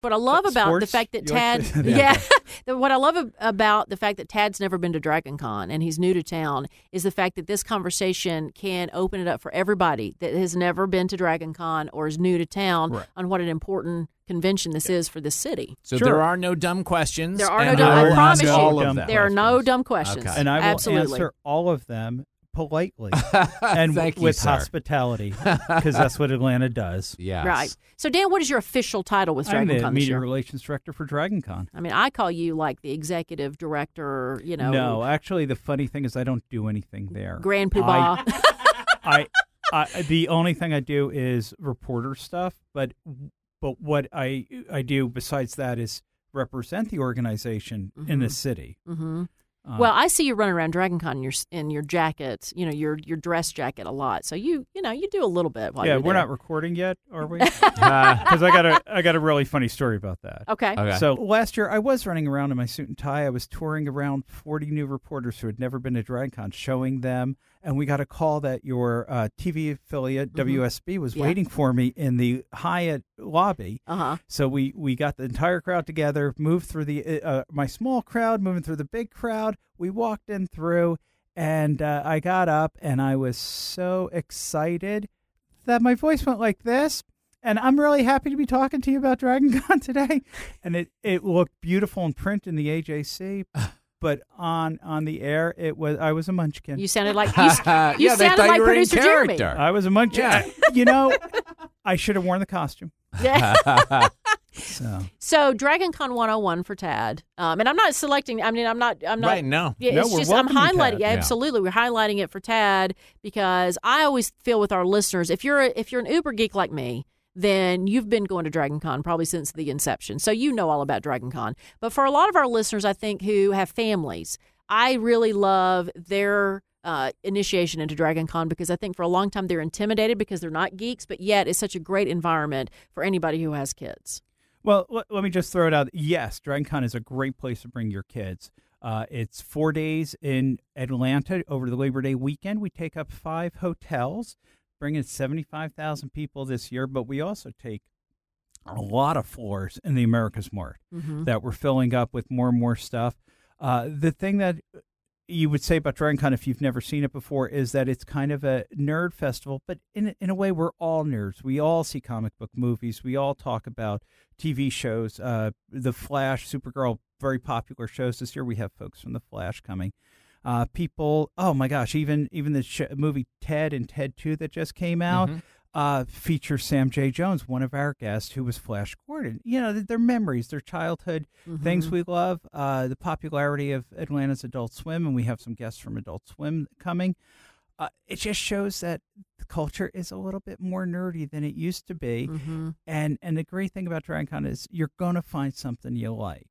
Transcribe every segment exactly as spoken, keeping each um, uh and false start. What I love about Sports? the fact that Tad, yeah, yeah. what I love about the fact that Tad's never been to Dragon Con and he's new to town is the fact that this conversation can open it up for everybody that has never been to Dragon Con or is new to town right. on what an important convention this yeah. is for the city. So sure. there are no dumb questions. There are no dumb. I, I promise you, all of them. There are no dumb questions. Okay. And I will Absolutely. answer all of them. Politely and Thank with you, hospitality, because that's what Atlanta does. Yes. Right. So, Dan, what is your official title with Dragon Con? I'm the Con media year? relations director for Dragon Con. I mean, I call you like the executive director, you know. No, actually, the funny thing is I don't do anything there. Grand Poobah. I, I, I, the only thing I do is reporter stuff, but but what I, I do besides that is represent the organization mm-hmm. in the city. Mm-hmm. Well, I see you running around Dragon Con in your, in your jacket, you know, your your dress jacket a lot. So you you know you do a little bit. While yeah, you're we're there. Not recording yet, are we? Because uh, I got a I got a really funny story about that. Okay. okay. So last year I was running around in my suit and tie. I was touring around forty new reporters who had never been to Dragon Con, showing them. And we got a call that your uh, T V affiliate, mm-hmm. W S B, was yeah. waiting for me in the Hyatt lobby. Uh-huh. So we, we got the entire crowd together, moved through the uh, my small crowd, moving through the big crowd. We walked in through, and uh, I got up, and I was so excited that my voice went like this. And I'm really happy to be talking to you about Dragon Con today. And it, it looked beautiful in print in the A J C. But on, on the air, it was I was a munchkin. You sounded like you, you yeah, sounded like producer Jeremy. I was a munchkin. Yeah. You know, I should have worn the costume. Yeah. so. so Dragon Con one oh one for Tad, um, and I'm not selecting. I mean, I'm not. I'm not. Right? No. Yeah, no, it's we're just I'm highlighting. Yeah, absolutely, we're highlighting it for Tad because I always feel with our listeners, if you're a, if you're an Uber geek like me. Then you've been going to Dragon Con probably since the inception. So you know all about Dragon Con. But for a lot of our listeners, I think, who have families, I really love their uh, initiation into Dragon Con because I think for a long time they're intimidated because they're not geeks, but yet it's such a great environment for anybody who has kids. Well, l- let me just throw it out. Yes, Dragon Con is a great place to bring your kids. Uh, it's four days in Atlanta over the Labor Day weekend. We take up five hotels. Bringing seventy-five thousand people this year, but we also take a lot of floors in the America's Mart mm-hmm. that we're filling up with more and more stuff. Uh, the thing that you would say about Dragon Con, if you've never seen it before, is that it's kind of a nerd festival, but in, in a way, we're all nerds. We all see comic book movies. We all talk about T V shows. Uh, The Flash, Supergirl, very popular shows this year. We have folks from The Flash coming. Uh, people, oh my gosh, even even the sh- movie Ted and Ted two that just came out mm-hmm. uh, features Sam J. Jones, one of our guests, who was Flash Gordon. You know, their memories, their childhood, mm-hmm. things we love, uh, the popularity of Atlanta's Adult Swim, and we have some guests from Adult Swim coming. Uh, it just shows that the culture is a little bit more nerdy than it used to be. Mm-hmm. And, and the great thing about Dragon Con is you're going to find something you like.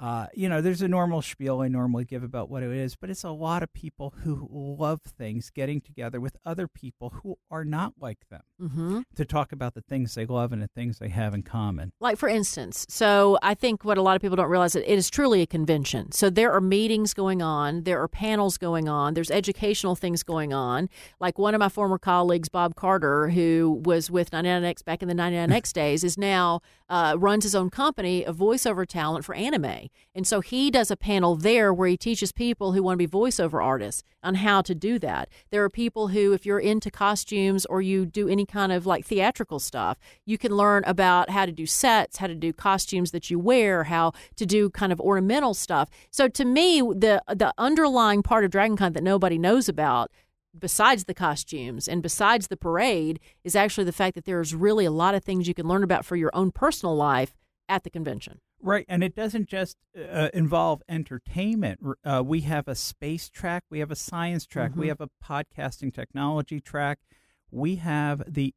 Uh, you know, there's a normal spiel I normally give about what it is, but it's a lot of people who love things getting together with other people who are not like them mm-hmm. to talk about the things they love and the things they have in common. Like, for instance, so I think what a lot of people don't realize is it is truly a convention. So there are meetings going on. There are panels going on. There's educational things going on. Like one of my former colleagues, Bob Carter, who was with ninety-nine X back in the ninety-nine X days, is now uh, runs his own company of voiceover talent for anime. And so he does a panel there where he teaches people who want to be voiceover artists on how to do that. There are people who, if you're into costumes or you do any kind of like theatrical stuff, you can learn about how to do sets, how to do costumes that you wear, how to do kind of ornamental stuff. So to me, the the underlying part of Dragon Con that nobody knows about besides the costumes and besides the parade is actually the fact that there's really a lot of things you can learn about for your own personal life at the convention. Right, and it doesn't just uh, involve entertainment. Uh, we have a space track, we have a science track, mm-hmm. we have a podcasting technology track. We have the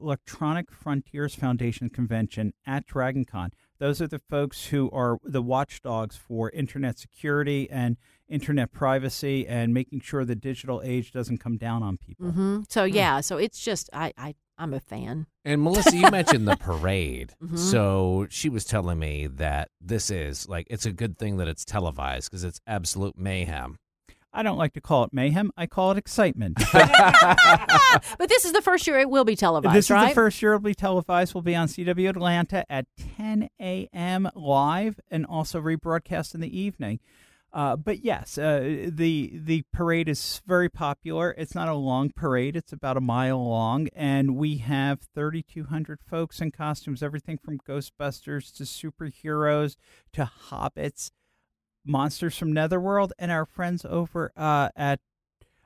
Electronic Frontiers Foundation convention at Dragon Con. Those are the folks who are the watchdogs for internet security and internet privacy and making sure the digital age doesn't come down on people. Mm-hmm. So, yeah, so it's just, I, I I'm a fan. And Melissa, you mentioned the parade. Mm-hmm. So she was telling me that this is, like, it's a good thing that it's televised because it's absolute mayhem. I don't like to call it mayhem. I call it excitement. But this is the first year it will be televised, this right? This is the first year it will be televised. We'll be on C W Atlanta at ten a.m. live and also rebroadcast in the evening. Uh, but yes, uh, the the parade is very popular. It's not a long parade. It's about a mile long. And we have thirty-two hundred folks in costumes, everything from Ghostbusters to superheroes to hobbits, monsters from Netherworld, and our friends over uh, at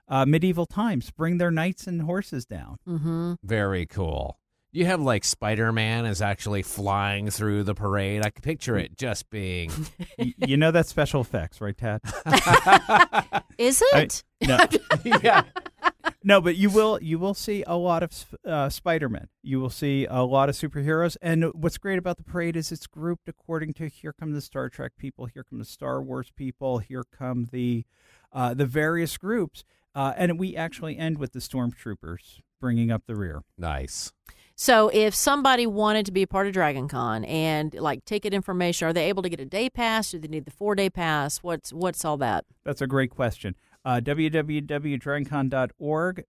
uh, Medieval Times bring their knights and horses down. Mm-hmm. Very cool. You have, like, Spider-Man is actually flying through the parade. I can picture it just being... You know that's special effects, right, Ted? Is it? I, no. Yeah. No, but you will you will see a lot of uh, Spider-Man. You will see a lot of superheroes. And what's great about the parade is it's grouped according to here come the Star Trek people, here come the Star Wars people, here come the uh, the various groups. Uh, and we actually end with the Stormtroopers bringing up the rear. Nice. So if somebody wanted to be a part of Dragon Con and, like, ticket information, are they able to get a day pass? Do they need the four-day pass? What's what's all that? That's a great question. Uh, w w w dot dragon con dot org.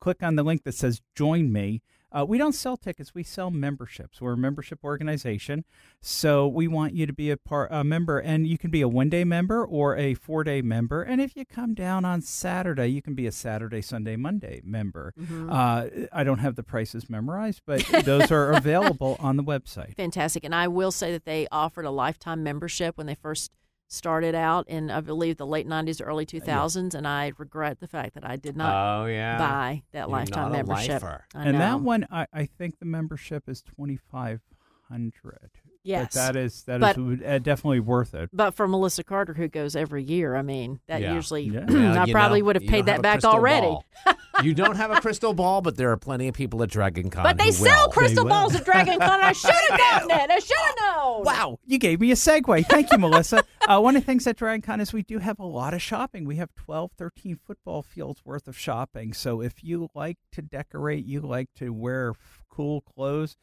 Click on the link that says Join Me. Uh, we don't sell tickets. We sell memberships. We're a membership organization. So we want you to be a, part, a member. And you can be a one-day member or a four-day member. And if you come down on Saturday, you can be a Saturday, Sunday, Monday member. Mm-hmm. Uh, I don't have the prices memorized, but those are available on the website. Fantastic. And I will say that they offered a lifetime membership when they first started out in, I believe, the late nineties, early two thousands, yeah. And I regret the fact that I did not oh, yeah. buy that You're lifetime not a membership. Lifer. I and know. That one, I, I think the membership is twenty-five hundred dollars. Yes. But that is that but, is uh, definitely worth it. But for Melissa Carter, who goes every year, I mean, that yeah. usually, yeah. Yeah, I probably know, would have paid that back already. You don't have a crystal ball, but there are plenty of people at Dragon Con. But they sell will. crystal they balls at Dragon Con. I should have known that. I should have known. Wow. You gave me a segue. Thank you, Melissa. Uh, one of the things at Dragon Con is we do have a lot of shopping. We have twelve, thirteen football fields worth of shopping. So if you like to decorate, you like to wear f- cool clothes,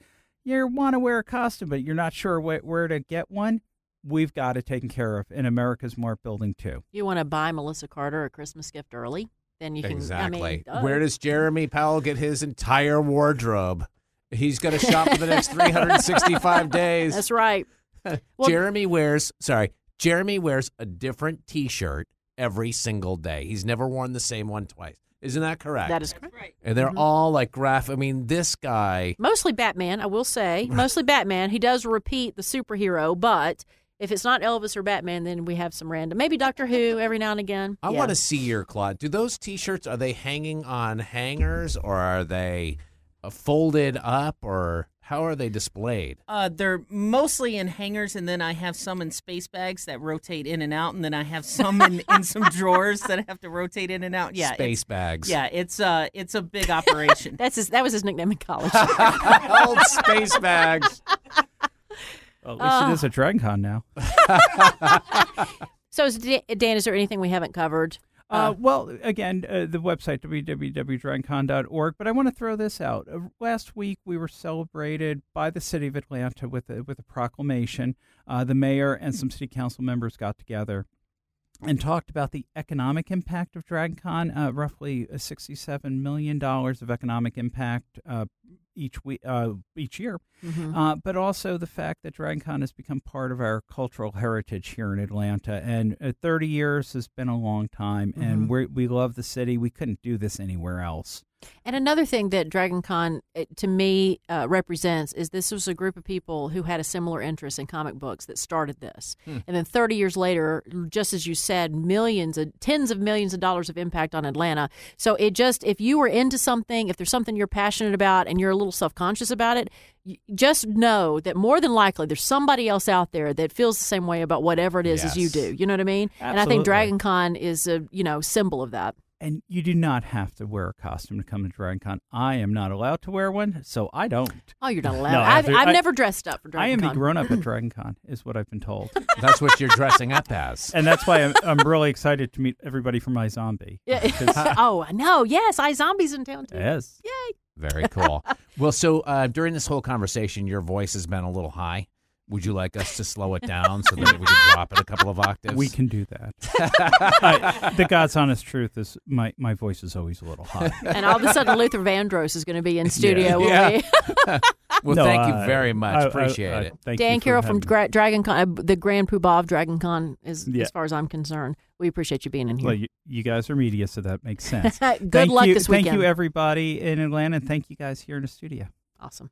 you want to wear a costume, but you're not sure wh- where to get one, we've got it taken care of in America's Mart Building two. You want to buy Melissa Carter a Christmas gift early? Then you can, exactly. I mean, oh. Where does Jeremy Powell get his entire wardrobe? He's going to shop for the next three hundred sixty-five days. That's right. Well, Jeremy wears, sorry, Jeremy wears a different T-shirt every single day. He's never worn the same one twice. Isn't that correct? That is correct. Right. And they're mm-hmm. all like graph. I mean, this guy. Mostly Batman, I will say. Mostly Batman. He does repeat the superhero, but if it's not Elvis or Batman, then we have some random. Maybe Doctor Who every now and again. I yeah. want to see your closet. Do those T-shirts, are they hanging on hangers or are they uh, folded up or how are they displayed? Uh, they're mostly in hangers, and then I have some in space bags that rotate in and out, and then I have some in, in some drawers that I have to rotate in and out. Yeah, space bags. Yeah, it's uh, it's a big operation. That's his, that was his nickname in college. Old space bags. Well, at least uh, it is a Dragon Con now. So, is Dan, Dan, is there anything we haven't covered? Uh, uh, well, again, uh, the website, w w w dot dragon con dot org. But I want to throw this out. Uh, last week, we were celebrated by the city of Atlanta with a, with a proclamation. Uh, the mayor and some city council members got together and talked about the economic impact of Dragon Con, uh, roughly sixty-seven million dollars of economic impact uh, each week, uh, each year, mm-hmm. uh, but also the fact that Dragon Con has become part of our cultural heritage here in Atlanta. And uh, thirty years has been a long time, mm-hmm. and we we love the city. We couldn't do this anywhere else. And another thing that Dragon Con, it, to me, uh, represents is this was a group of people who had a similar interest in comic books that started this. Hmm. And then thirty years later, just as you said, millions, of, tens of millions of dollars of impact on Atlanta. So it just, if you were into something, if there's something you're passionate about and you're a little self-conscious about it, just know that more than likely there's somebody else out there that feels the same way about whatever it is yes. as you do. You know what I mean? Absolutely. And I think Dragon Con is a, you know, symbol of that. And you do not have to wear a costume to come to Dragon Con. I am not allowed to wear one, so I don't. Oh, you're not allowed. No, I've, I've I, never dressed up for Dragon Con. I am Con. a grown-up at Dragon Con, is what I've been told. That's what you're dressing up as. And that's why I'm, I'm really excited to meet everybody from iZombie. Yeah. Oh, I know. Yes, iZombie's in town, too. Yes. Yay. Very cool. Well, so uh, during this whole conversation, your voice has been a little high. Would you like us to slow it down so that we can drop it a couple of octaves? We can do that. I, the God's honest truth is my, my voice is always a little high. And all of a sudden, Luther Vandross is going to be in studio. Yeah. Will yeah. we? Well, no, thank uh, you very much. I, Appreciate I, I, it. Thank Dan you Carroll from Gra- Dragon Con, uh, the Grand Poobah of Dragon Con, is, yeah. as far as I'm concerned. We appreciate you being in here. Well, you, you guys are media, so that makes sense. Good thank luck you, this weekend. Thank you, everybody in Atlanta, and thank you guys here in the studio. Awesome.